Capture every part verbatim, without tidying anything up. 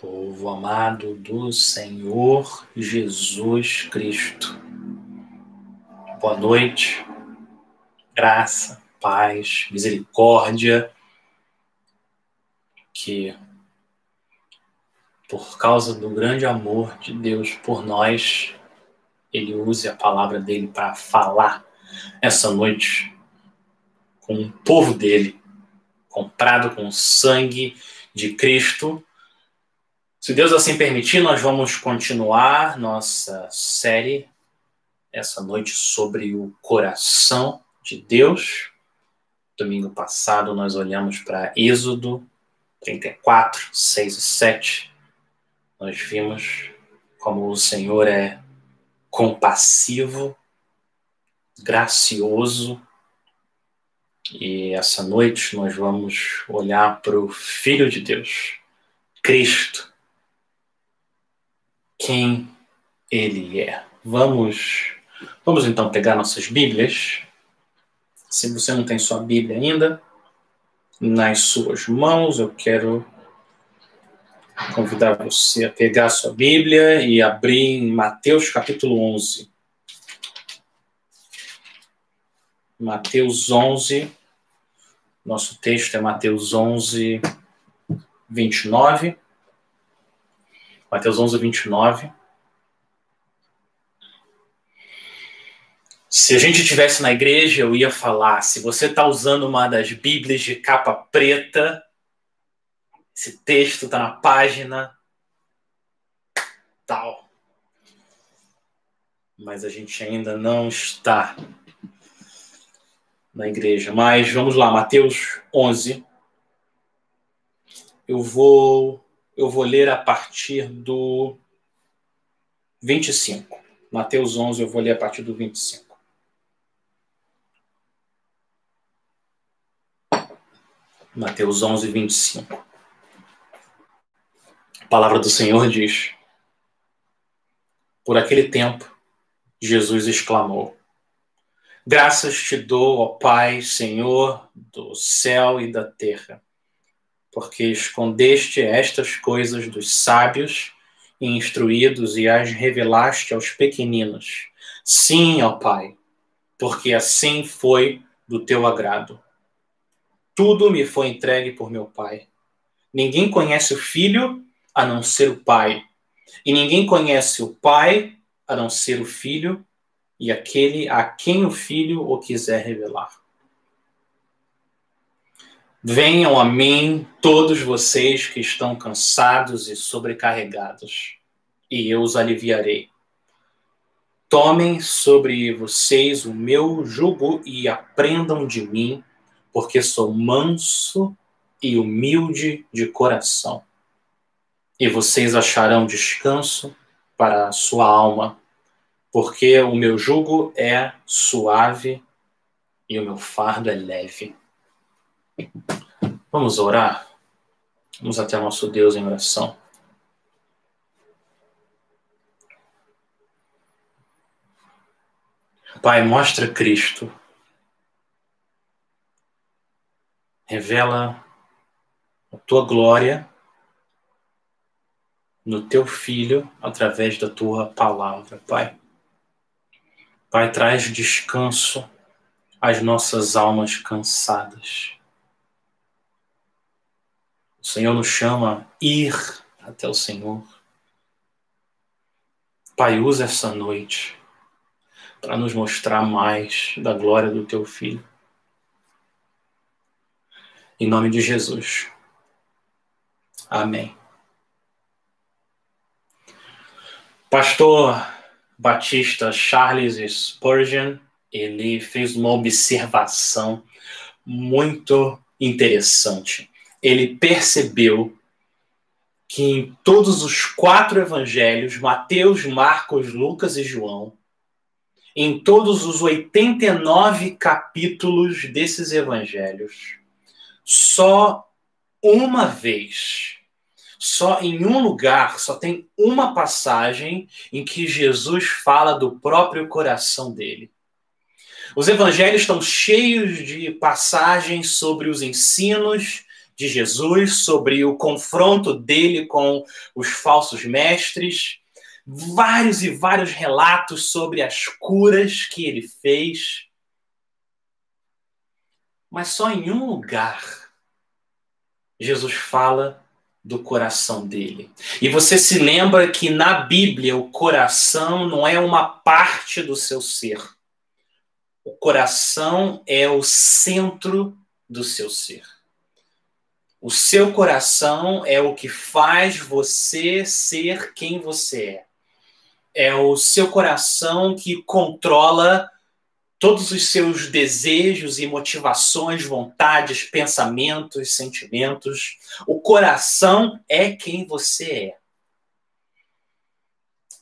povo amado do Senhor Jesus Cristo. Boa noite, graça, paz, misericórdia, que por causa do grande amor de Deus por nós, Ele use a palavra dEle para falar essa noite com o povo dEle, comprado com o sangue de Cristo. Se Deus assim permitir, nós vamos continuar nossa série essa noite sobre o coração de Deus. Domingo passado nós olhamos para Êxodo trinta e quatro, seis e sete. Nós vimos como o Senhor é compassivo, gracioso. E essa noite nós vamos olhar para o Filho de Deus, Cristo. Quem Ele é. Vamos, vamos então pegar nossas Bíblias. Se você não tem sua Bíblia ainda, nas suas mãos, eu quero convidar você a pegar sua Bíblia e abrir em Mateus capítulo onze. Mateus onze, nosso texto é Mateus onze, vinte e nove. Mateus onze, vinte e nove. Se a gente estivesse na igreja, eu ia falar, se você está usando uma das Bíblias de capa preta, esse texto está na página tal. Mas a gente ainda não está na igreja. Mas vamos lá, Mateus onze. Eu vou... Eu vou ler a partir do vinte e cinco. Mateus onze, eu vou ler a partir do vinte e cinco. Mateus onze, vinte e cinco. A palavra do Senhor diz: Por aquele tempo, Jesus exclamou: Graças te dou, ó Pai, Senhor do céu e da terra, porque escondeste estas coisas dos sábios e instruídos e as revelaste aos pequeninos. Sim, ó Pai, porque assim foi do teu agrado. Tudo me foi entregue por meu Pai. Ninguém conhece o Filho a não ser o Pai, e ninguém conhece o Pai a não ser o Filho e aquele a quem o Filho o quiser revelar. Venham a mim todos vocês que estão cansados e sobrecarregados, e eu os aliviarei. Tomem sobre vocês o meu jugo e aprendam de mim, porque sou manso e humilde de coração. E vocês acharão descanso para a sua alma, porque o meu jugo é suave e o meu fardo é leve. Vamos orar? Vamos até nosso Deus em oração. Pai, mostra Cristo. Revela a tua glória no teu Filho através da tua palavra, Pai. Pai, traz descanso às nossas almas cansadas. O Senhor nos chama a ir até o Senhor. Pai, usa essa noite para nos mostrar mais da glória do Teu Filho. Em nome de Jesus. Amém. Pastor Batista Charles Spurgeon, ele fez uma observação muito interessante. Ele percebeu que em todos os quatro evangelhos, Mateus, Marcos, Lucas e João, em todos os oitenta e nove capítulos desses evangelhos, só uma vez, só em um lugar, só tem uma passagem em que Jesus fala do próprio coração dele. Os evangelhos estão cheios de passagens sobre os ensinos de Jesus, sobre o confronto dele com os falsos mestres, vários e vários relatos sobre as curas que ele fez. Mas só em um lugar Jesus fala do coração dele. E você se lembra que na Bíblia o coração não é uma parte do seu ser. O coração é o centro do seu ser. O seu coração é o que faz você ser quem você é. É o seu coração que controla todos os seus desejos e motivações, vontades, pensamentos, sentimentos. O coração é quem você é.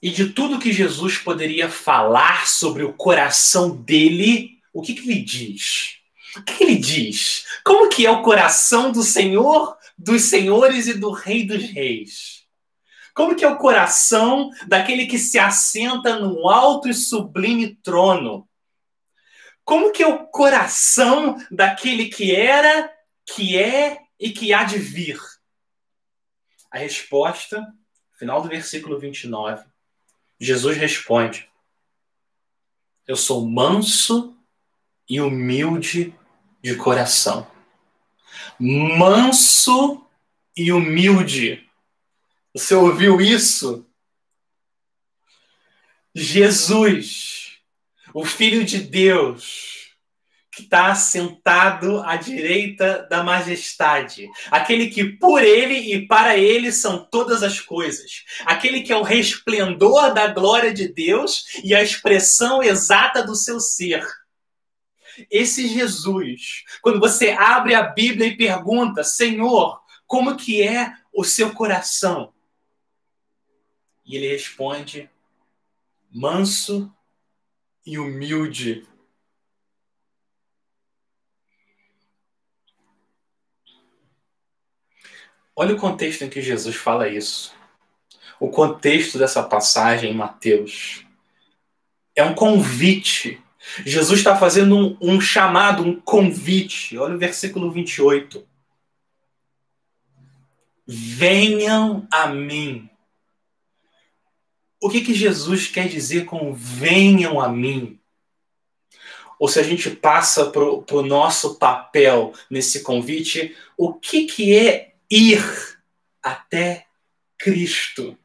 E de tudo que Jesus poderia falar sobre o coração dele, o que, que ele diz? O que, que ele diz? Como que é o coração do Senhor, dos senhores e do Rei dos reis? Como que é o coração daquele que se assenta num alto e sublime trono? Como que é o coração daquele que era, que é e que há de vir? A resposta, final do versículo vinte e nove, Jesus responde: eu sou manso e humilde de coração. Manso e humilde. Você ouviu isso? Jesus, o Filho de Deus, que está sentado à direita da majestade. Aquele que por ele e para ele são todas as coisas. Aquele que é o resplendor da glória de Deus e a expressão exata do seu ser. Esse Jesus, quando você abre a Bíblia e pergunta: Senhor, como que é o seu coração? E ele responde: manso e humilde. Olha o contexto em que Jesus fala isso. O contexto dessa passagem em Mateus é um convite. Jesus está fazendo um, um chamado, um convite. Olha o versículo vinte e oito. Venham a mim. O que que Jesus quer dizer com venham a mim? Ou se a gente passa para o nosso papel nesse convite, o que que é ir até Cristo?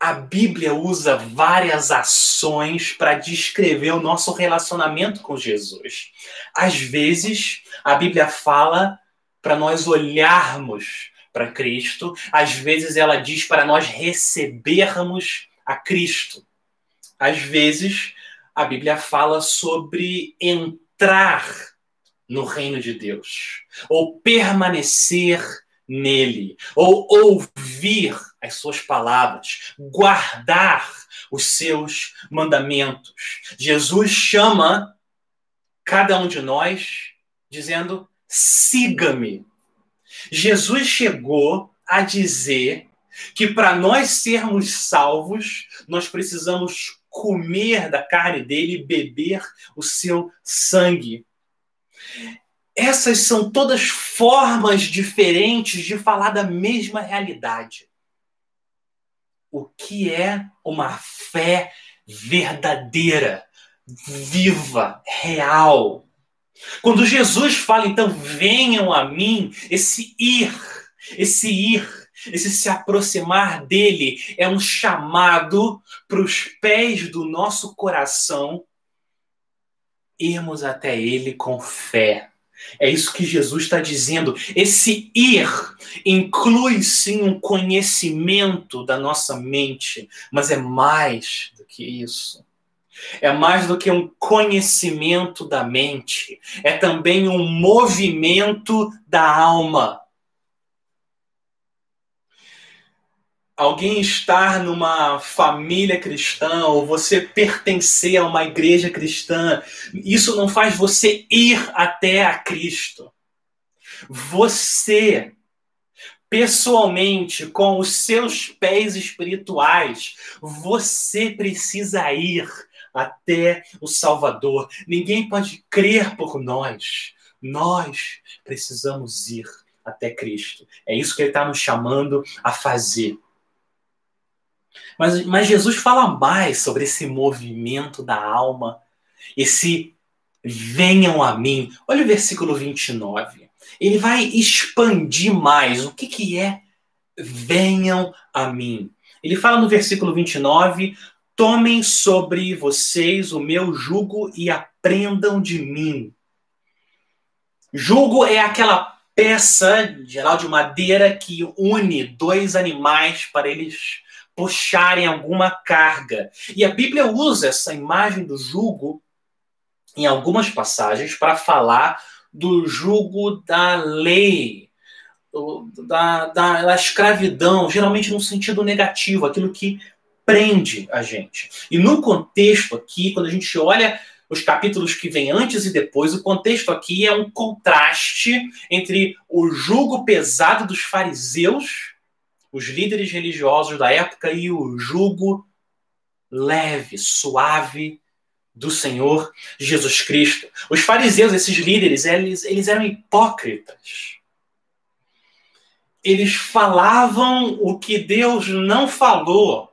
A Bíblia usa várias ações para descrever o nosso relacionamento com Jesus. Às vezes, a Bíblia fala para nós olharmos para Cristo, às vezes ela diz para nós recebermos a Cristo. Às vezes a Bíblia fala sobre entrar no reino de Deus, ou permanecer nele, ou ouvir as suas palavras, guardar os seus mandamentos. Jesus chama cada um de nós dizendo: siga-me. Jesus chegou a dizer que para nós sermos salvos, nós precisamos comer da carne dele e beber o seu sangue. Essas são todas formas diferentes de falar da mesma realidade. O que é uma fé verdadeira, viva, real? Quando Jesus fala, então, venham a mim, esse ir, esse ir, esse se aproximar dele é um chamado para os pés do nosso coração irmos até ele com fé. É isso que Jesus está dizendo. Esse ir inclui, sim, um conhecimento da nossa mente, mas é mais do que isso. É mais do que um conhecimento da mente. É também um movimento da alma. Alguém estar numa família cristã ou você pertencer a uma igreja cristã, isso não faz você ir até a Cristo. Você, pessoalmente, com os seus pés espirituais, você precisa ir até o Salvador. Ninguém pode crer por nós. Nós precisamos ir até Cristo. É isso que ele está nos chamando a fazer. Mas, mas Jesus fala mais sobre esse movimento da alma, esse venham a mim. Olha o versículo vinte e nove. Ele vai expandir mais. O que, que é venham a mim? Ele fala no versículo vinte e nove, tomem sobre vocês o meu jugo e aprendam de mim. Jugo é aquela peça, em geral de madeira, que une dois animais para eles puxarem alguma carga. E a Bíblia usa essa imagem do jugo em algumas passagens para falar do jugo da lei, da, da, da escravidão, geralmente num sentido negativo, aquilo que prende a gente. E no contexto aqui, quando a gente olha os capítulos que vêm antes e depois, o contexto aqui é um contraste entre o jugo pesado dos fariseus, os líderes religiosos da época, e o jugo leve, suave do Senhor Jesus Cristo. Os fariseus, esses líderes, eles, eles eram hipócritas. Eles falavam o que Deus não falou.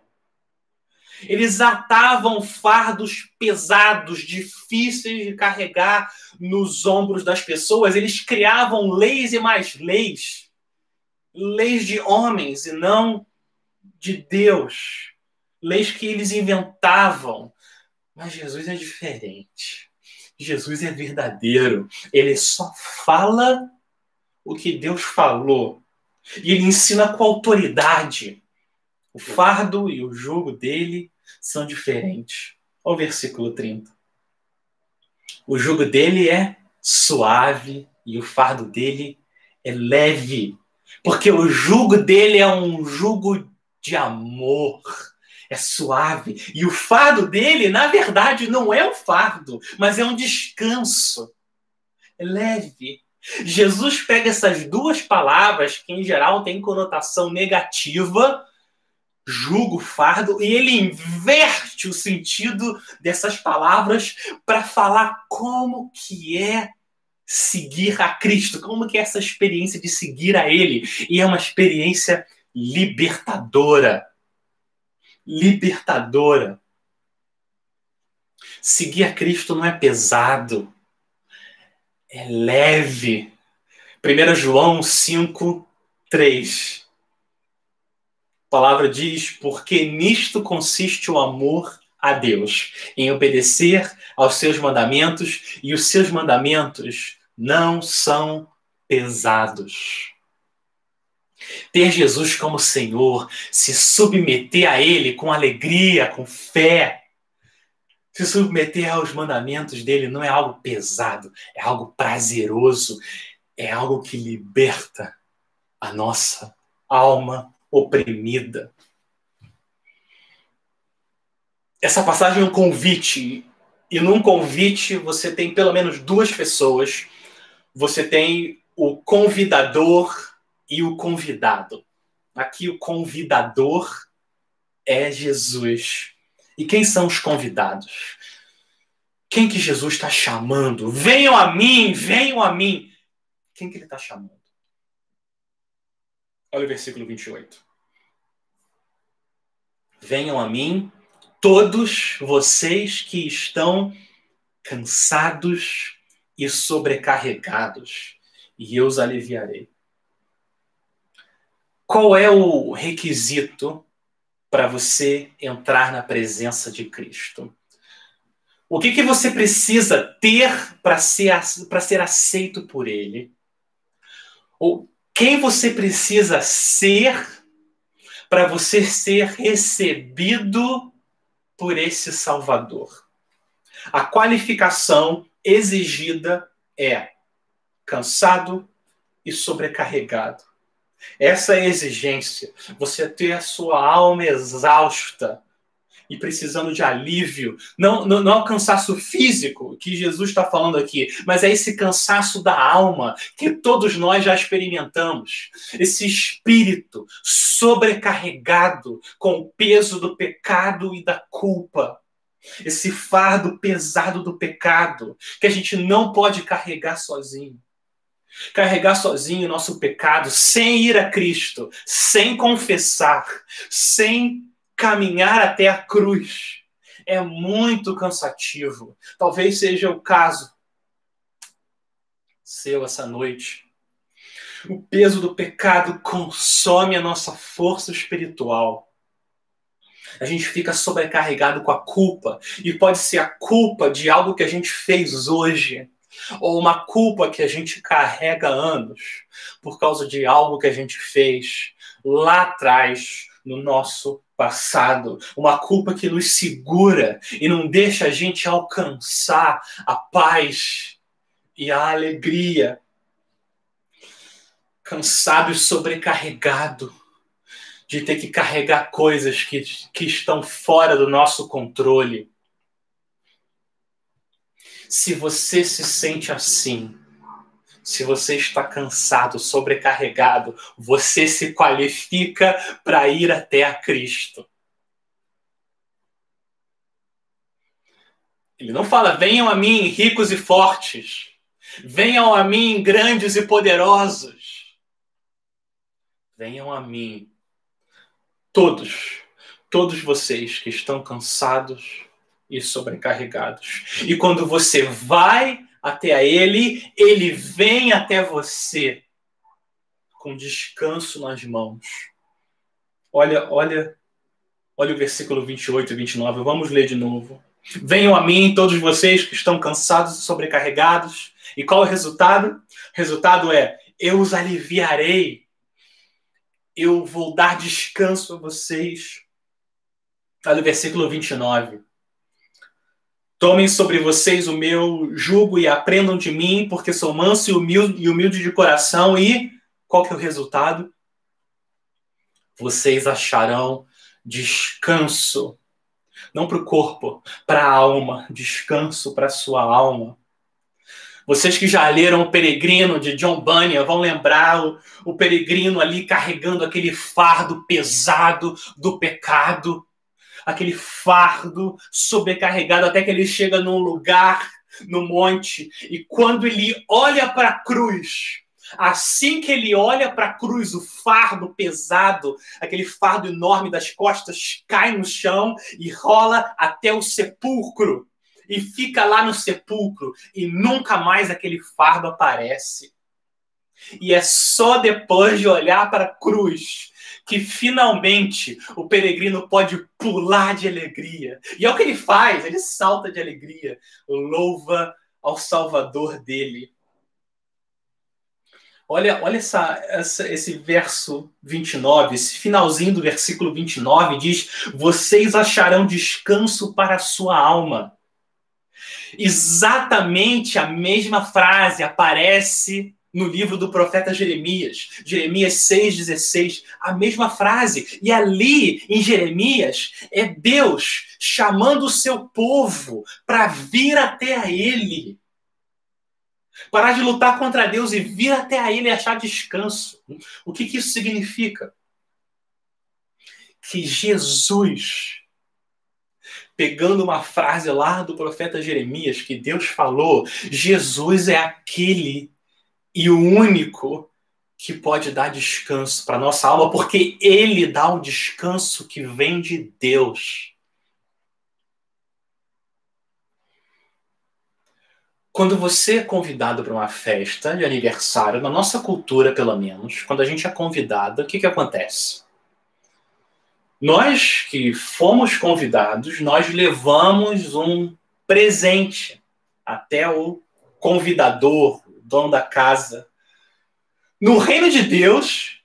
Eles atavam fardos pesados, difíceis de carregar nos ombros das pessoas. Eles criavam leis e mais leis. Leis de homens e não de Deus. Leis que eles inventavam. Mas Jesus é diferente. Jesus é verdadeiro. Ele só fala o que Deus falou. E ele ensina com autoridade. O fardo e o jugo dele são diferentes. Olha o versículo trinta. O jugo dele é suave e o fardo dele é leve. Porque o jugo dele é um jugo de amor. É suave. E o fardo dele, na verdade, não é um fardo, mas é um descanso. É leve. Jesus pega essas duas palavras, que em geral têm conotação negativa, jugo, fardo, e ele inverte o sentido dessas palavras para falar como que é seguir a Cristo, como que é essa experiência de seguir a Ele. E é uma experiência libertadora. Libertadora. Seguir a Cristo não é pesado, é leve. primeira João cinco, três. A palavra diz, porque nisto consiste o amor a Deus, em obedecer aos seus mandamentos, e os seus mandamentos não são pesados. Ter Jesus como Senhor, se submeter a Ele com alegria, com fé, se submeter aos mandamentos dele não é algo pesado, é algo prazeroso, é algo que liberta a nossa alma oprimida. Essa passagem é um convite, e num convite você tem pelo menos duas pessoas. Você tem o convidador e o convidado. Aqui o convidador é Jesus. E quem são os convidados? Quem que Jesus está chamando? Venham a mim, venham a mim. Quem que ele está chamando? Olha o versículo vinte e oito. Venham a mim todos vocês que estão cansados e sobrecarregados, e eu os aliviarei. Qual é o requisito para você entrar na presença de Cristo? O que, que você precisa ter para ser, para ser aceito por Ele? Ou quem você precisa ser para você ser recebido por esse Salvador? A qualificação exigida é cansado e sobrecarregado. Essa é a exigência. Você ter a sua alma exausta e precisando de alívio. Não, não, não é o cansaço físico que Jesus está falando aqui, mas é esse cansaço da alma que todos nós já experimentamos. Esse espírito sobrecarregado com o peso do pecado e da culpa. Esse fardo pesado do pecado que a gente não pode carregar sozinho. Carregar sozinho o nosso pecado, sem ir a Cristo, sem confessar, sem caminhar até a cruz, é muito cansativo. Talvez seja o caso seu essa noite. O peso do pecado consome a nossa força espiritual. A gente fica sobrecarregado com a culpa, e pode ser a culpa de algo que a gente fez hoje, ou uma culpa que a gente carrega anos por causa de algo que a gente fez lá atrás, no nosso passado. Uma culpa que nos segura e não deixa a gente alcançar a paz e a alegria. Cansado e sobrecarregado de ter que carregar coisas que, que estão fora do nosso controle. Se você se sente assim, se você está cansado, sobrecarregado, você se qualifica para ir até a Cristo. Ele não fala, venham a mim, ricos e fortes. Venham a mim, grandes e poderosos. Venham a mim, todos, todos vocês que estão cansados e sobrecarregados. E quando você vai até a Ele, Ele vem até você com descanso nas mãos. Olha, olha, olha o versículo vinte e oito e vinte e nove, vamos ler de novo. Venham a mim, todos vocês que estão cansados e sobrecarregados. E qual é o resultado? O resultado é, eu os aliviarei. Eu vou dar descanso a vocês. Olha o versículo vinte e nove. Tomem sobre vocês o meu jugo e aprendam de mim, porque sou manso e humilde, e humilde de coração. E qual que é o resultado? Vocês acharão descanso. Não para o corpo, para a alma. Descanso para a sua alma. Vocês que já leram O Peregrino, de John Bunyan, vão lembrar o, o peregrino ali carregando aquele fardo pesado do pecado. Aquele fardo sobrecarregado, até que ele chega num lugar, no monte. E quando ele olha para a cruz, assim que ele olha para a cruz, o fardo pesado, aquele fardo enorme das costas, cai no chão e rola até o sepulcro. E fica lá no sepulcro. E nunca mais aquele fardo aparece. E é só depois de olhar para a cruz que finalmente o peregrino pode pular de alegria. E é o que ele faz, ele salta de alegria, louva ao Salvador dele. Olha, olha essa, essa, esse verso vinte e nove, esse finalzinho do versículo vinte e nove diz, vocês acharão descanso para a sua alma. Exatamente a mesma frase aparece no livro do profeta Jeremias, Jeremias seis, dezesseis, a mesma frase. E ali, em Jeremias, é Deus chamando o seu povo para vir até a Ele. Parar de lutar contra Deus e vir até a Ele e achar descanso. O que, que isso significa? Que Jesus, pegando uma frase lá do profeta Jeremias, que Deus falou, Jesus é aquele e o único que pode dar descanso para a nossa alma, porque Ele dá um descanso que vem de Deus. Quando você é convidado para uma festa de aniversário, na nossa cultura, pelo menos, quando a gente é convidado, o que, que acontece? Nós que fomos convidados, nós levamos um presente até o convidador, dono da casa. No reino de Deus,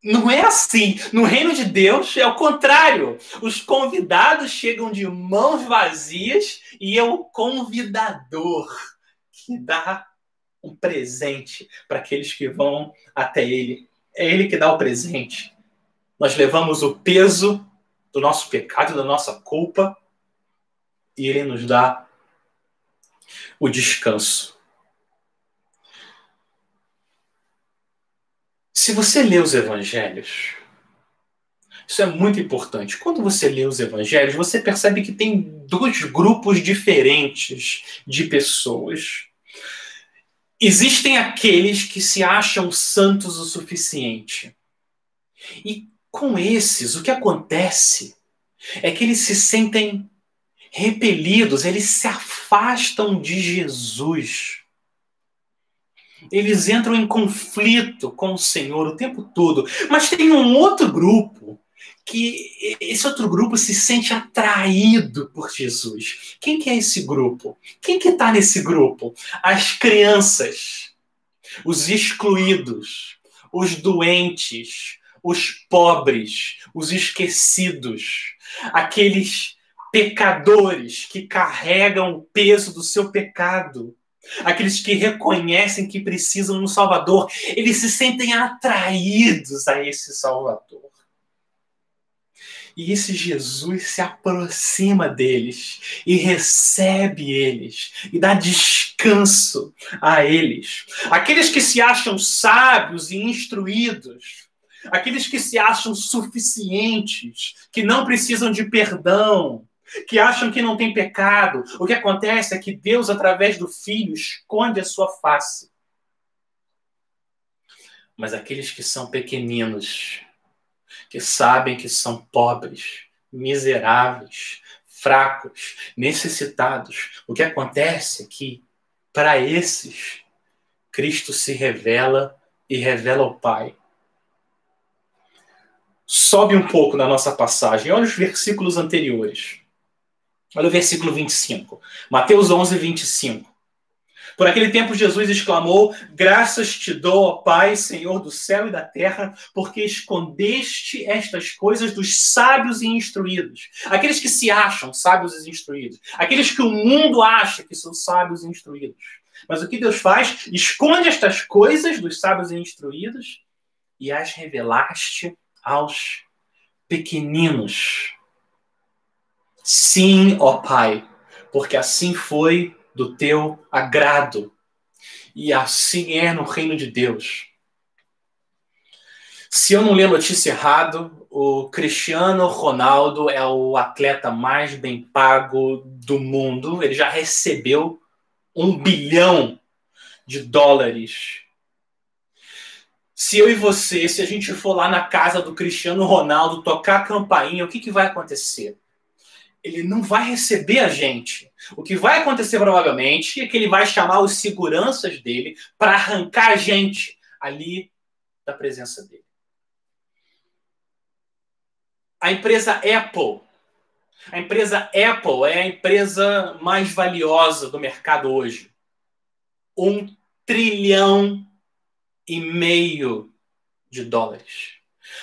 não é assim. No reino de Deus, é o contrário. Os convidados chegam de mãos vazias e é o convidador que dá um presente para aqueles que vão até ele. É ele que dá o presente. Nós levamos o peso do nosso pecado, da nossa culpa, e ele nos dá o descanso. Se você lê os evangelhos, Isso é muito importante. Quando você lê os evangelhos, você percebe que tem dois grupos diferentes de pessoas. Existem aqueles que se acham santos o suficiente. E com esses, o que acontece é que eles se sentem repelidos, eles se afastam de Jesus. Eles entram em conflito com o Senhor o tempo todo. Mas tem um outro grupo, que esse outro grupo se sente atraído por Jesus. Quem que é esse grupo? Quem que está nesse grupo? As crianças, os excluídos, os doentes, os pobres, os esquecidos, aqueles pecadores que carregam o peso do seu pecado, aqueles que reconhecem que precisam de um Salvador. Eles se sentem atraídos a esse Salvador. E esse Jesus se aproxima deles e recebe eles e dá descanso a eles. Aqueles que se acham sábios e instruídos, aqueles que se acham suficientes, que não precisam de perdão, que acham que não tem pecado. O que acontece é que Deus, através do Filho, esconde a sua face. Mas aqueles que são pequeninos, que sabem que são pobres, miseráveis, fracos, necessitados, o que acontece é que, para esses, Cristo se revela e revela ao Pai. Sobe um pouco na nossa passagem, olha os versículos anteriores. Olha o versículo vinte e cinco, Mateus onze, vinte e cinco. Por aquele tempo Jesus exclamou: graças te dou, ó Pai, Senhor do céu e da terra, porque escondeste estas coisas dos sábios e instruídos. Aqueles que se acham sábios e instruídos. Aqueles que o mundo acha que são sábios e instruídos. Mas o que Deus faz? Esconde estas coisas dos sábios e instruídos e as revelaste aos pequeninos. Sim, ó Pai, porque assim foi do teu agrado. E assim é no reino de Deus. Se eu não ler a notícia errada, o Cristiano Ronaldo é o atleta mais bem pago do mundo. Ele já recebeu um bilhão de dólares. Se eu e você, se a gente for lá na casa do Cristiano Ronaldo tocar a campainha, o que, que vai acontecer? Ele não vai receber a gente. O que vai acontecer provavelmente é que ele vai chamar os seguranças dele para arrancar a gente ali da presença dele. A empresa Apple. A empresa Apple é a empresa mais valiosa do mercado hoje. Um trilhão e meio de dólares.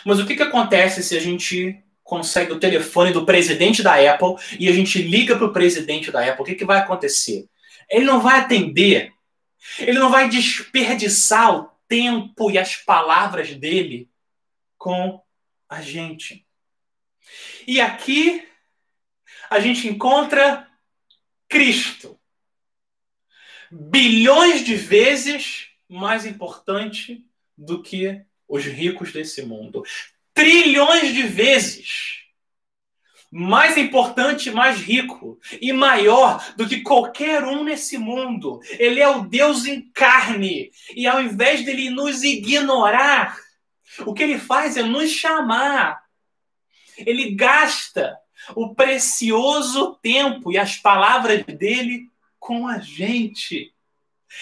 Mas o que, que acontece se a gente consegue o telefone do presidente da Apple e a gente liga para o presidente da Apple? O que, que vai acontecer? Ele não vai atender. Ele não vai desperdiçar o tempo e as palavras dele com a gente. E aqui a gente encontra Cristo. Bilhões de vezes mais importante do que os ricos desse mundo. Trilhões de vezes mais importante, mais rico e maior do que qualquer um nesse mundo. Ele é o Deus em carne. E ao invés dele nos ignorar, o que ele faz é nos chamar. Ele gasta o precioso tempo e as palavras dele com a gente.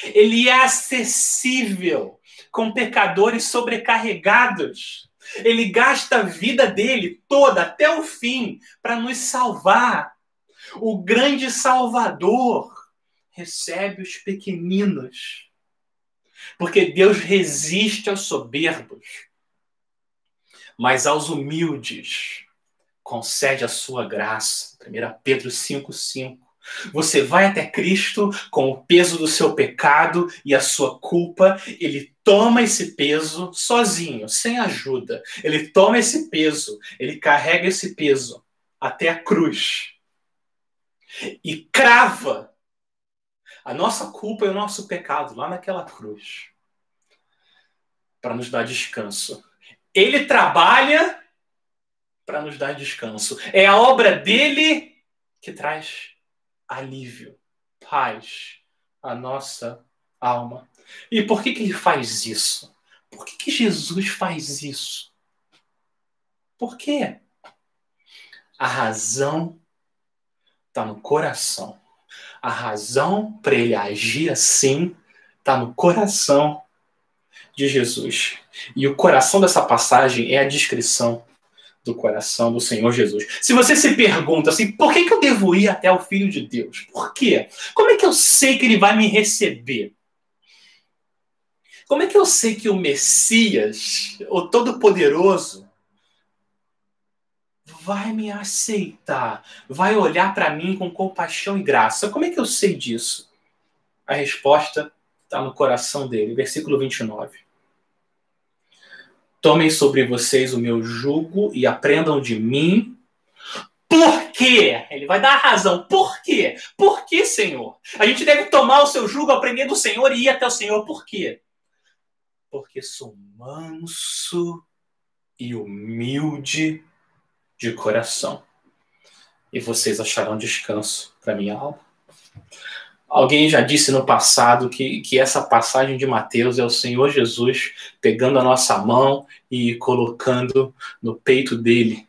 Ele é acessível com pecadores sobrecarregados. Ele gasta a vida dele toda, até o fim, para nos salvar. O grande Salvador recebe os pequeninos, porque Deus resiste aos soberbos, mas aos humildes concede a sua graça. primeira Pedro cinco, cinco. Você vai até Cristo com o peso do seu pecado e a sua culpa. Ele toma esse peso sozinho, sem ajuda. Ele toma esse peso, ele carrega esse peso até a cruz. E crava a nossa culpa e o nosso pecado lá naquela cruz para nos dar descanso. Ele trabalha para nos dar descanso. É a obra dele que traz alívio, paz à nossa alma. E por que que ele faz isso? Por que que Jesus faz isso? Por quê? A razão está no coração. A razão para ele agir assim está no coração de Jesus. E o coração dessa passagem é a descrição do coração do Senhor Jesus. Se você se pergunta assim, por que que eu devo ir até o Filho de Deus? Por quê? Como é que eu sei que ele vai me receber? Como é que eu sei que o Messias, o Todo-Poderoso, vai me aceitar, vai olhar para mim com compaixão e graça? Como é que eu sei disso? A resposta está no coração dele. Versículo vinte e nove. Tomem sobre vocês o meu jugo e aprendam de mim. Por quê? Ele vai dar a razão. Por quê? Por quê, Senhor? A gente deve tomar o seu jugo, aprender do Senhor e ir até o Senhor. Por quê? Porque sou manso e humilde de coração, e vocês acharão descanso para minha alma. Alguém já disse no passado que, que essa passagem de Mateus é o Senhor Jesus pegando a nossa mão e colocando no peito dele,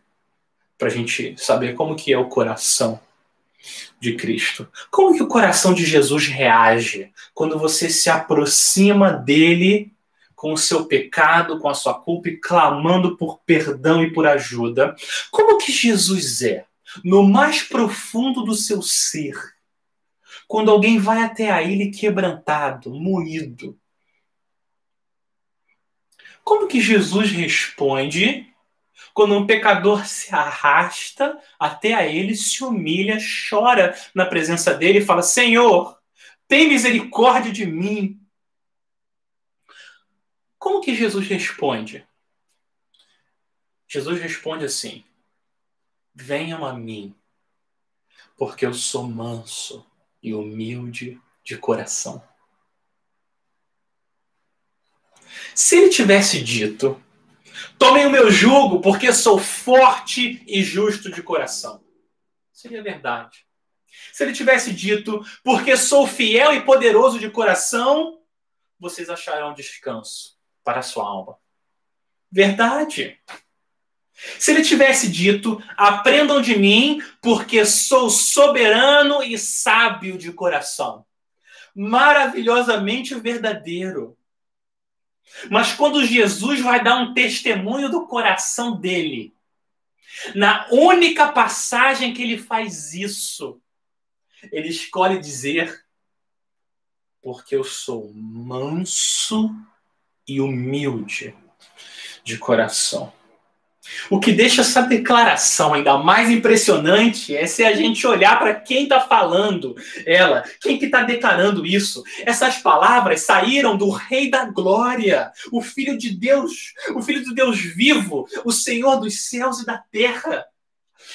para a gente saber como que é o coração de Cristo. Como que o coração de Jesus reage quando você se aproxima dele com o seu pecado, com a sua culpa, e clamando por perdão e por ajuda? Como que Jesus é, no mais profundo do seu ser, quando alguém vai até a ele quebrantado, moído? Como que Jesus responde quando um pecador se arrasta até a ele, se humilha, chora na presença dele e fala: Senhor, tem misericórdia de mim? Como que Jesus responde? Jesus responde assim: venham a mim, porque eu sou manso e humilde de coração. Se ele tivesse dito: tomem o meu jugo, porque sou forte e justo de coração, seria verdade. Se ele tivesse dito: porque sou fiel e poderoso de coração, vocês acharão descanso para a sua alma, verdade. Se ele tivesse dito: aprendam de mim, porque sou soberano e sábio de coração, maravilhosamente verdadeiro. Mas quando Jesus vai dar um testemunho do coração dele, na única passagem que ele faz isso, ele escolhe dizer: porque eu sou manso e humilde de coração. O que deixa essa declaração ainda mais impressionante é se a gente olhar para quem está falando ela, quem que está declarando isso. Essas palavras saíram do Rei da Glória, o Filho de Deus, o Filho do Deus vivo, o Senhor dos céus e da terra.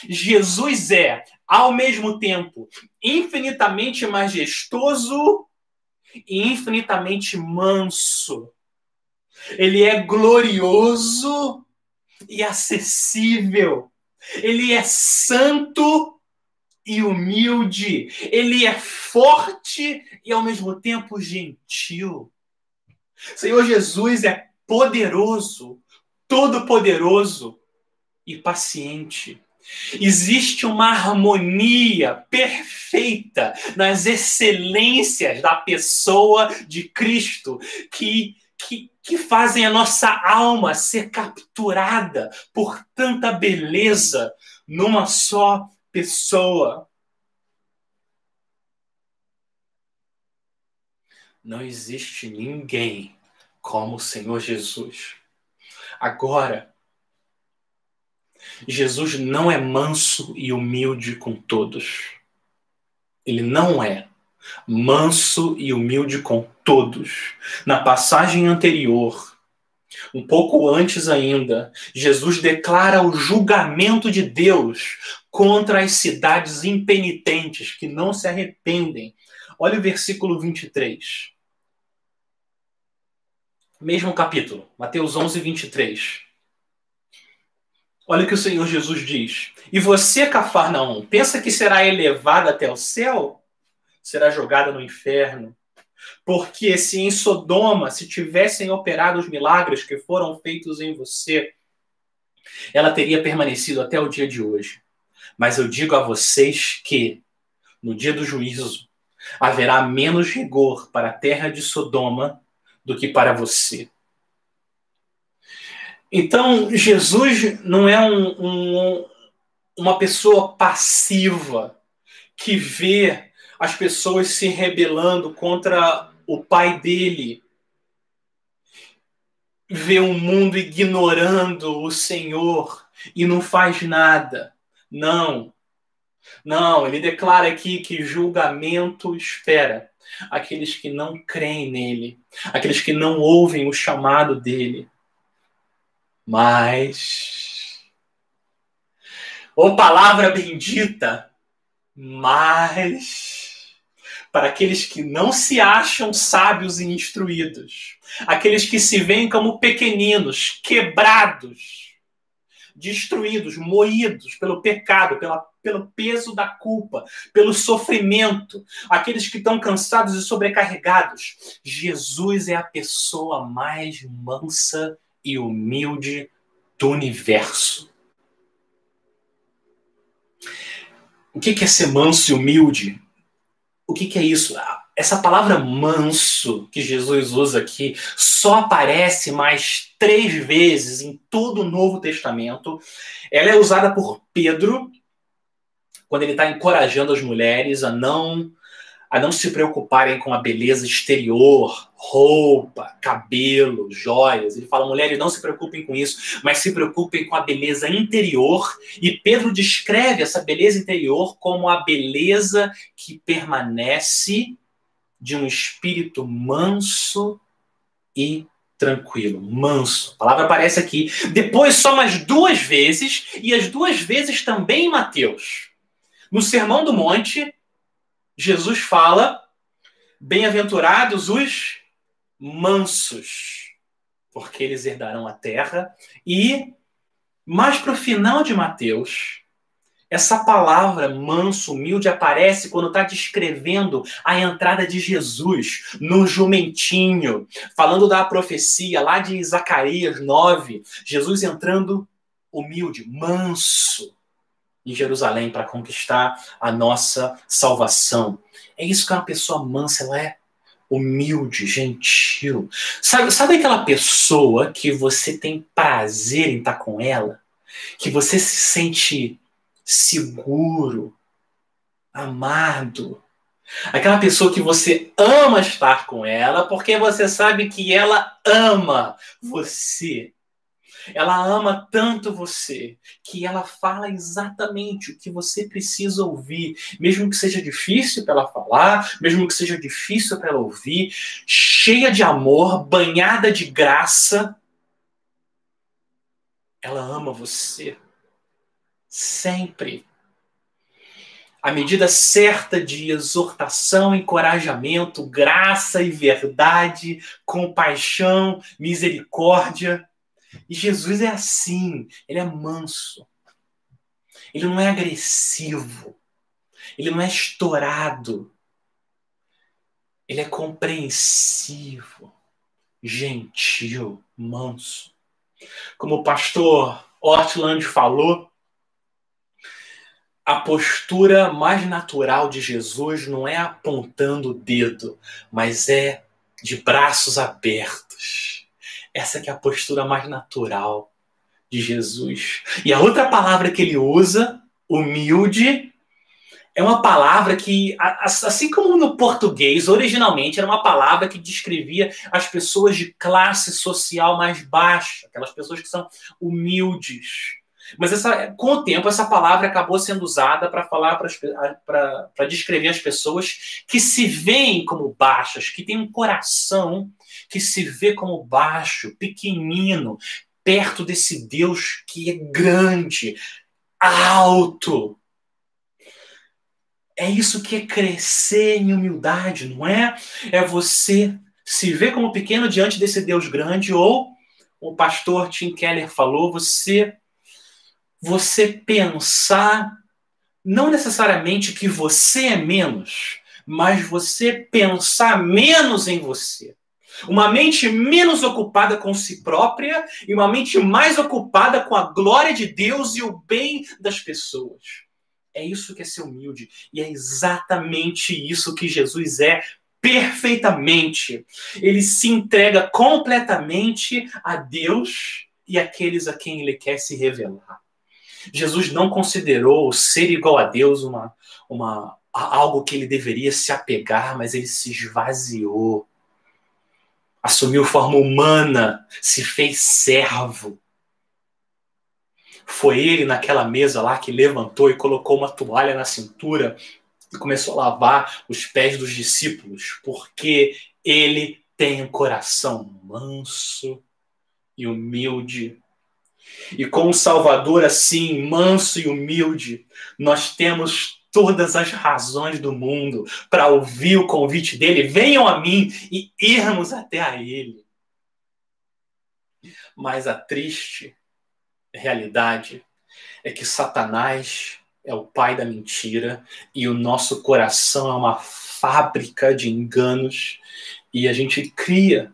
Jesus é, ao mesmo tempo, infinitamente majestoso e infinitamente manso. Ele é glorioso e acessível. Ele é santo e humilde. Ele é forte e, ao mesmo tempo, gentil. Senhor Jesus é poderoso, todo-poderoso e paciente. Existe uma harmonia perfeita nas excelências da pessoa de Cristo que Que, que fazem a nossa alma ser capturada por tanta beleza numa só pessoa. Não existe ninguém como o Senhor Jesus. Agora, Jesus não é manso e humilde com todos. Ele não é manso e humilde com todos. Na passagem anterior, um pouco antes ainda, Jesus declara o julgamento de Deus contra as cidades impenitentes que não se arrependem. Olha o versículo vinte e três. Mesmo capítulo, Mateus onze, vinte e três. Olha o que o Senhor Jesus diz. E você, Cafarnaum, pensa que será elevada até o céu? Será jogada no inferno. Porque se em Sodoma se tivessem operado os milagres que foram feitos em você, ela teria permanecido até o dia de hoje. Mas eu digo a vocês que, no dia do juízo, haverá menos rigor para a terra de Sodoma do que para você. Então, Jesus não é um, um, uma pessoa passiva que vê as pessoas se rebelando contra o pai dele, vê o mundo ignorando o Senhor e não faz nada. Não. Não, ele declara aqui que julgamento espera aqueles que não creem nele, aqueles que não ouvem o chamado dele. Mas, ô palavra bendita, mas, para aqueles que não se acham sábios e instruídos, aqueles que se veem como pequeninos, quebrados, destruídos, moídos pelo pecado, pela, pelo peso da culpa, pelo sofrimento, aqueles que estão cansados e sobrecarregados, Jesus é a pessoa mais mansa e humilde do universo. O que é ser manso e humilde? O que é isso? Essa palavra manso que Jesus usa aqui só aparece mais três vezes em todo o Novo Testamento. Ela é usada por Pedro, quando ele está encorajando as mulheres a não... a não se preocuparem com a beleza exterior, roupa, cabelo, joias. Ele fala, mulheres, não se preocupem com isso, mas se preocupem com a beleza interior. E Pedro descreve essa beleza interior como a beleza que permanece de um espírito manso e tranquilo. Manso. A palavra aparece aqui. Depois, só mais duas vezes, e as duas vezes também em Mateus. No Sermão do Monte, Jesus fala, bem-aventurados os mansos, porque eles herdarão a terra. E, mais para o final de Mateus, essa palavra manso, humilde, aparece quando está descrevendo a entrada de Jesus no jumentinho, falando da profecia lá de Zacarias nove, Jesus entrando humilde, manso, em Jerusalém para conquistar a nossa salvação. É isso que é uma pessoa mansa, ela é humilde, gentil. Sabe, sabe aquela pessoa que você tem prazer em estar com ela? Que você se sente seguro, amado. Aquela pessoa que você ama estar com ela porque você sabe que ela ama você. Ela ama tanto você que ela fala exatamente o que você precisa ouvir. Mesmo que seja difícil para ela falar, mesmo que seja difícil para ela ouvir, cheia de amor, banhada de graça, ela ama você. Sempre. A medida certa de exortação, encorajamento, graça e verdade, compaixão, misericórdia. E Jesus é assim, ele é manso, ele não é agressivo, ele não é estourado, ele é compreensivo, gentil, manso. Como o pastor Ortland falou, a postura mais natural de Jesus não é apontando o dedo, mas é de braços abertos. Essa que é a postura mais natural de Jesus. E a outra palavra que ele usa, humilde, é uma palavra que, assim como no português, originalmente era uma palavra que descrevia as pessoas de classe social mais baixa, aquelas pessoas que são humildes. Mas essa, com o tempo, essa palavra acabou sendo usada para falar, para descrever as pessoas que se veem como baixas, que têm um coração que se vê como baixo, pequenino, perto desse Deus que é grande, alto. É isso que é crescer em humildade, não é? É você se ver como pequeno diante desse Deus grande, ou, o pastor Tim Keller falou, você você pensar, não necessariamente que você é menos, mas você pensar menos em você. Uma mente menos ocupada com si própria e uma mente mais ocupada com a glória de Deus e o bem das pessoas. É isso que é ser humilde. E é exatamente isso que Jesus é perfeitamente. Ele se entrega completamente a Deus e àqueles a quem ele quer se revelar. Jesus não considerou ser igual a Deus uma, uma, algo que ele deveria se apegar, mas ele se esvaziou. Assumiu forma humana, se fez servo. Foi ele naquela mesa lá que levantou e colocou uma toalha na cintura e começou a lavar os pés dos discípulos, porque ele tem um coração manso e humilde. E com o Salvador assim, manso e humilde, nós temos todas as razões do mundo para ouvir o convite dele, venham a mim, e irmos até a ele. Mas a triste realidade é que Satanás é o pai da mentira e o nosso coração é uma fábrica de enganos e a gente cria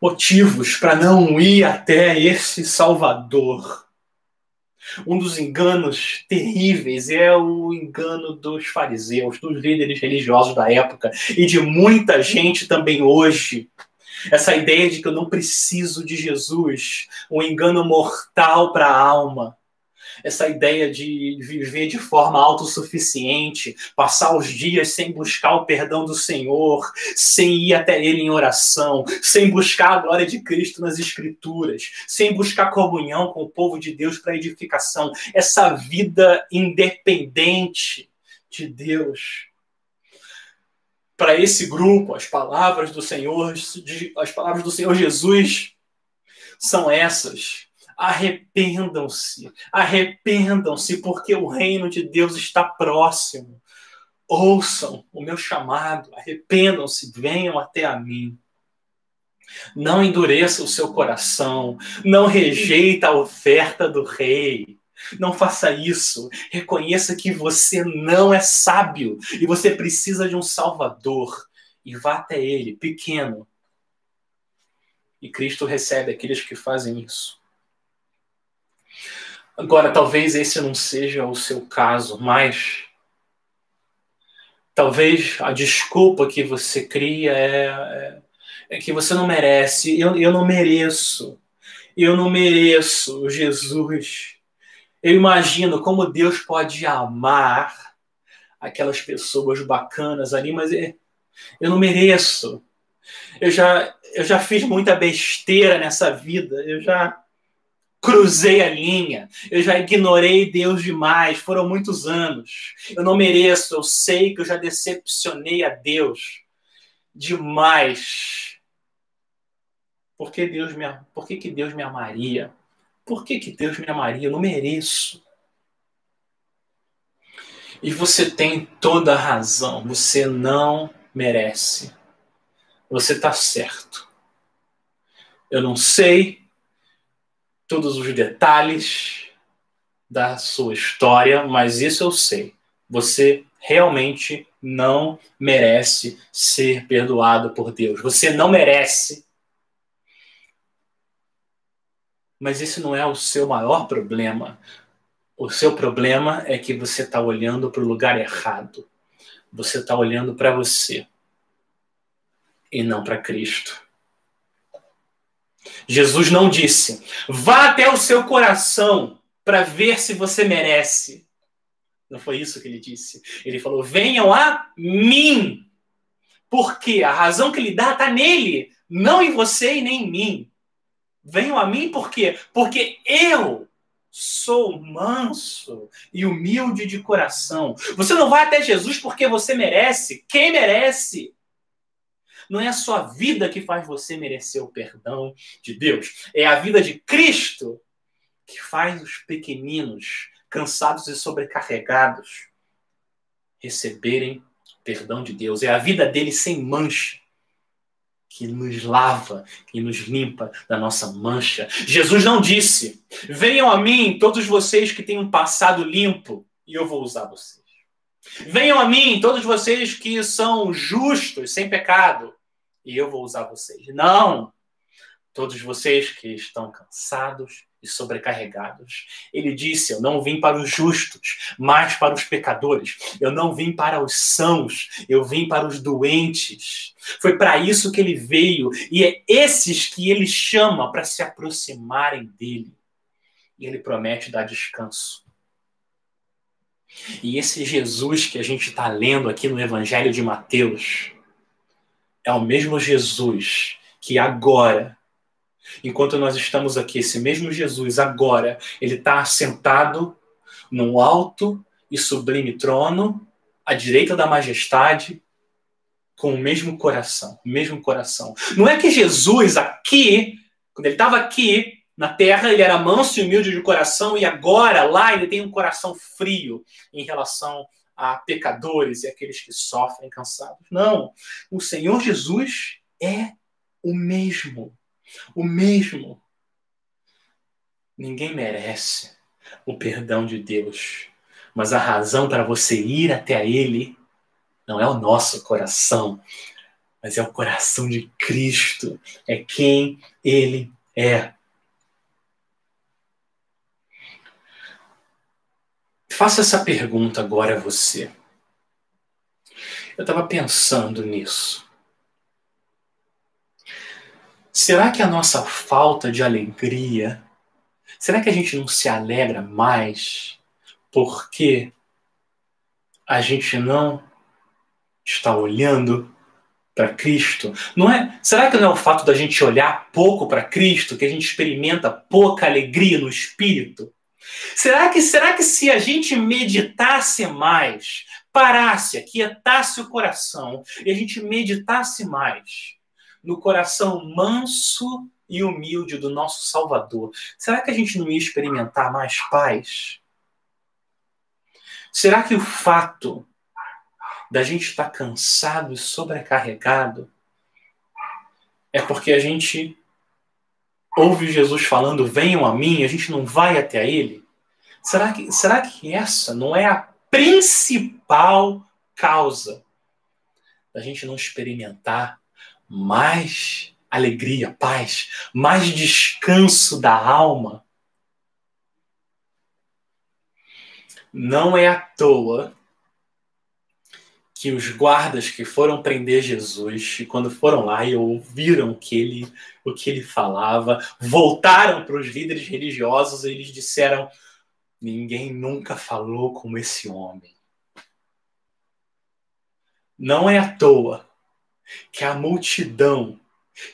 motivos para não ir até esse Salvador. Um dos enganos terríveis é o engano dos fariseus, dos líderes religiosos da época e de muita gente também hoje. Essa ideia de que eu não preciso de Jesus, um engano mortal para a alma. Essa ideia de viver de forma autossuficiente, passar os dias sem buscar o perdão do Senhor, sem ir até Ele em oração, sem buscar a glória de Cristo nas Escrituras, sem buscar comunhão com o povo de Deus para edificação. Essa vida independente de Deus. Para esse grupo, as palavras do Senhor, as palavras do Senhor Jesus são essas. Arrependam-se, arrependam-se, porque o reino de Deus está próximo. Ouçam o meu chamado, arrependam-se, venham até a mim. Não endureça o seu coração, não rejeita a oferta do rei. Não faça isso, reconheça que você não é sábio e você precisa de um Salvador. E vá até ele, pequeno. E Cristo recebe aqueles que fazem isso. Agora, talvez esse não seja o seu caso, mas talvez a desculpa que você cria é, é, é que você não merece. Eu, eu não mereço. Eu não mereço Jesus. Eu imagino como Deus pode amar aquelas pessoas bacanas ali, mas eu, eu não mereço. Eu já, eu já fiz muita besteira nessa vida. Eu já... cruzei a linha, eu já ignorei Deus demais, foram muitos anos. Eu não mereço, eu sei que eu já decepcionei a Deus demais. Por que Deus me, por que que Deus me amaria? Por que que Deus me amaria? Eu não mereço. E você tem toda a razão, você não merece. Você está certo. Eu não sei todos os detalhes da sua história, mas isso eu sei. Você realmente não merece ser perdoado por Deus. Você não merece. Mas esse não é o seu maior problema. O seu problema é que você está olhando para o lugar errado. Você está olhando para você e não para Cristo. Jesus não disse, vá até o seu coração para ver se você merece. Não foi isso que ele disse. Ele falou, venham a mim. Porque a razão que ele dá está nele, não em você e nem em mim. Venham a mim por quê? Porque eu sou manso e humilde de coração. Você não vai até Jesus porque você merece. Quem merece? Não é a sua vida que faz você merecer o perdão de Deus. É a vida de Cristo que faz os pequeninos, cansados e sobrecarregados, receberem o perdão de Deus. É a vida dele sem mancha que nos lava e nos limpa da nossa mancha. Jesus não disse: venham a mim todos vocês que têm um passado limpo e eu vou usar vocês. Venham a mim todos vocês que são justos, sem pecado, e eu vou usar vocês. Não! Todos vocês que estão cansados e sobrecarregados. Ele disse: eu não vim para os justos, mas para os pecadores. Eu não vim para os sãos, eu vim para os doentes. Foi para isso que ele veio, e é esses que ele chama para se aproximarem dele. E ele promete dar descanso. E esse Jesus que a gente está lendo aqui no Evangelho de Mateus é o mesmo Jesus que agora, enquanto nós estamos aqui, esse mesmo Jesus agora, ele está sentado num alto e sublime trono, à direita da majestade, com o mesmo coração, o mesmo coração. Não é que Jesus aqui, quando ele estava aqui na terra, ele era manso e humilde de coração, e agora lá ele tem um coração frio em relação a pecadores e aqueles que sofrem cansados. Não, o Senhor Jesus é o mesmo. O mesmo. Ninguém merece o perdão de Deus, mas a razão para você ir até ele não é o nosso coração, mas é o coração de Cristo, é quem ele é. Faça essa pergunta agora a você. Eu estava pensando nisso. Será que a nossa falta de alegria, será que a gente não se alegra mais porque a gente não está olhando para Cristo? Não é? Será que não é o fato da gente olhar pouco para Cristo que a gente experimenta pouca alegria no espírito? Será que, será que se a gente meditasse mais, parasse, aquietasse o coração e a gente meditasse mais no coração manso e humilde do nosso Salvador, será que a gente não ia experimentar mais paz? Será que o fato da gente estar cansado e sobrecarregado é porque a gente ouve Jesus falando, venham a mim, a gente não vai até ele? Será que, será que essa não é a principal causa da gente não experimentar mais alegria, paz, mais descanso da alma? Não é à toa que os guardas que foram prender Jesus, quando foram lá e ouviram que ele, o que ele falava, voltaram para os líderes religiosos e eles disseram: ninguém nunca falou como esse homem. Não é à toa que a multidão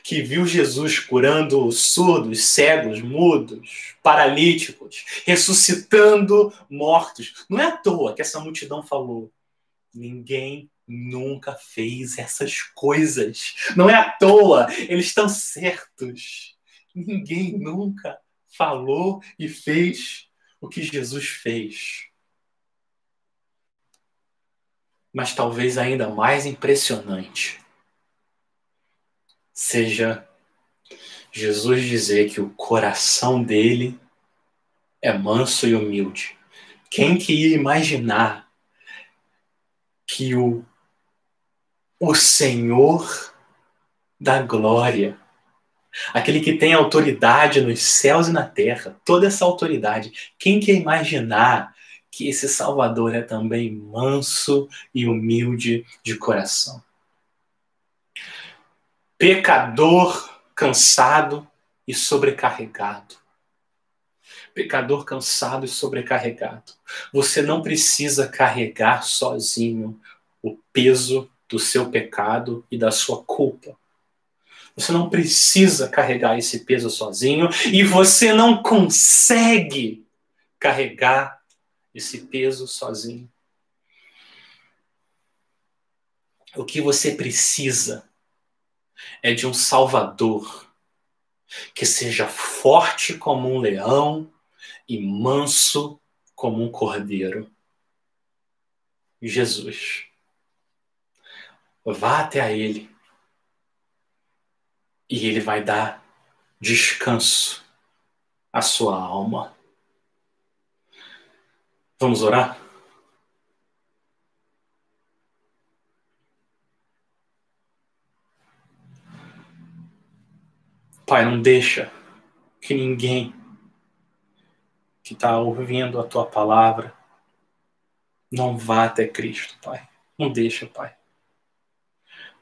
que viu Jesus curando surdos, cegos, mudos, paralíticos, ressuscitando mortos, não é à toa que essa multidão falou: ninguém nunca fez essas coisas. Não é à toa, eles estão certos. Ninguém nunca falou e fez o que Jesus fez. Mas talvez ainda mais impressionante seja Jesus dizer que o coração dele é manso e humilde. Quem que ia imaginar que o, o Senhor da glória, aquele que tem autoridade nos céus e na terra, toda essa autoridade, quem que ia imaginar que esse Salvador é também manso e humilde de coração? Pecador cansado e sobrecarregado. Pecador cansado e sobrecarregado. Você não precisa carregar sozinho o peso do seu pecado e da sua culpa. Você não precisa carregar esse peso sozinho e você não consegue carregar esse peso sozinho. O que você precisa é de um Salvador que seja forte como um leão e manso como um cordeiro. Jesus. Vá até a ele. e ele vai dar descanso à sua alma. Vamos orar? Pai, não deixa que ninguém que está ouvindo a Tua palavra não vá até Cristo, Pai. Não deixa, Pai.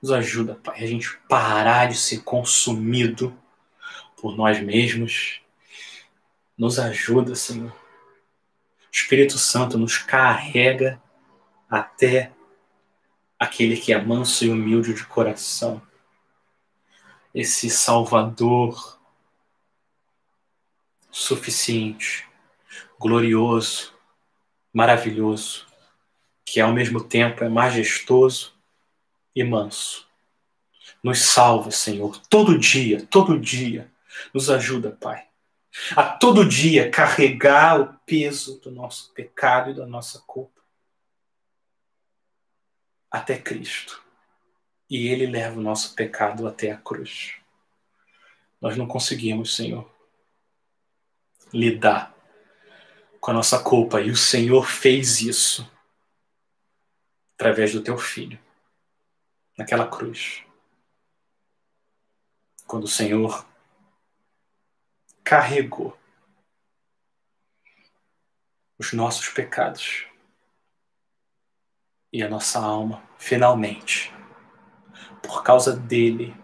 Nos ajuda, Pai, a gente parar de ser consumido por nós mesmos. Nos ajuda, Senhor. O Espírito Santo nos carrega até aquele que é manso e humilde de coração. Esse Salvador suficiente, glorioso, maravilhoso, que ao mesmo tempo é majestoso e manso. Nos salva, Senhor, todo dia, todo dia. Nos ajuda, Pai, a todo dia carregar o peso do nosso pecado e da nossa culpa até Cristo. E Ele leva o nosso pecado até a cruz. Nós não conseguimos, Senhor, lidar com a nossa culpa. E o Senhor fez isso através do Teu Filho, naquela cruz. Quando o Senhor carregou os nossos pecados e a nossa alma, finalmente, por causa dele,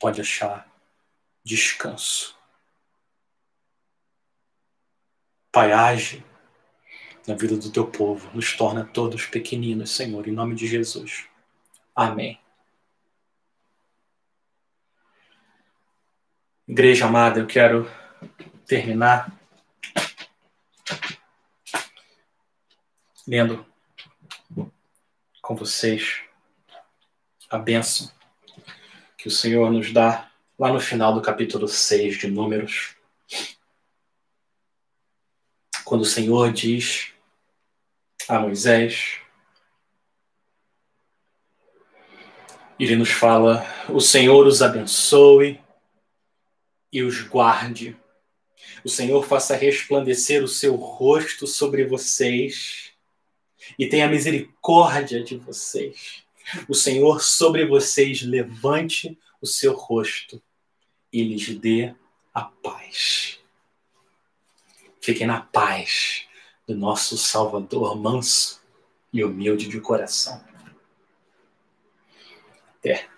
pode achar descanso. Pai, age na vida do teu povo, nos torna todos pequeninos, Senhor, em nome de Jesus. Amém. Igreja amada, eu quero terminar lendo com vocês a bênção que o Senhor nos dá lá no final do capítulo seis de Números. Quando o Senhor diz a Moisés, ele nos fala: o Senhor os abençoe e os guarde. O Senhor faça resplandecer o seu rosto sobre vocês e tenha misericórdia de vocês. O Senhor sobre vocês levante o seu rosto e lhes dê a paz. Fiquem na paz do nosso Salvador manso e humilde de coração. Até.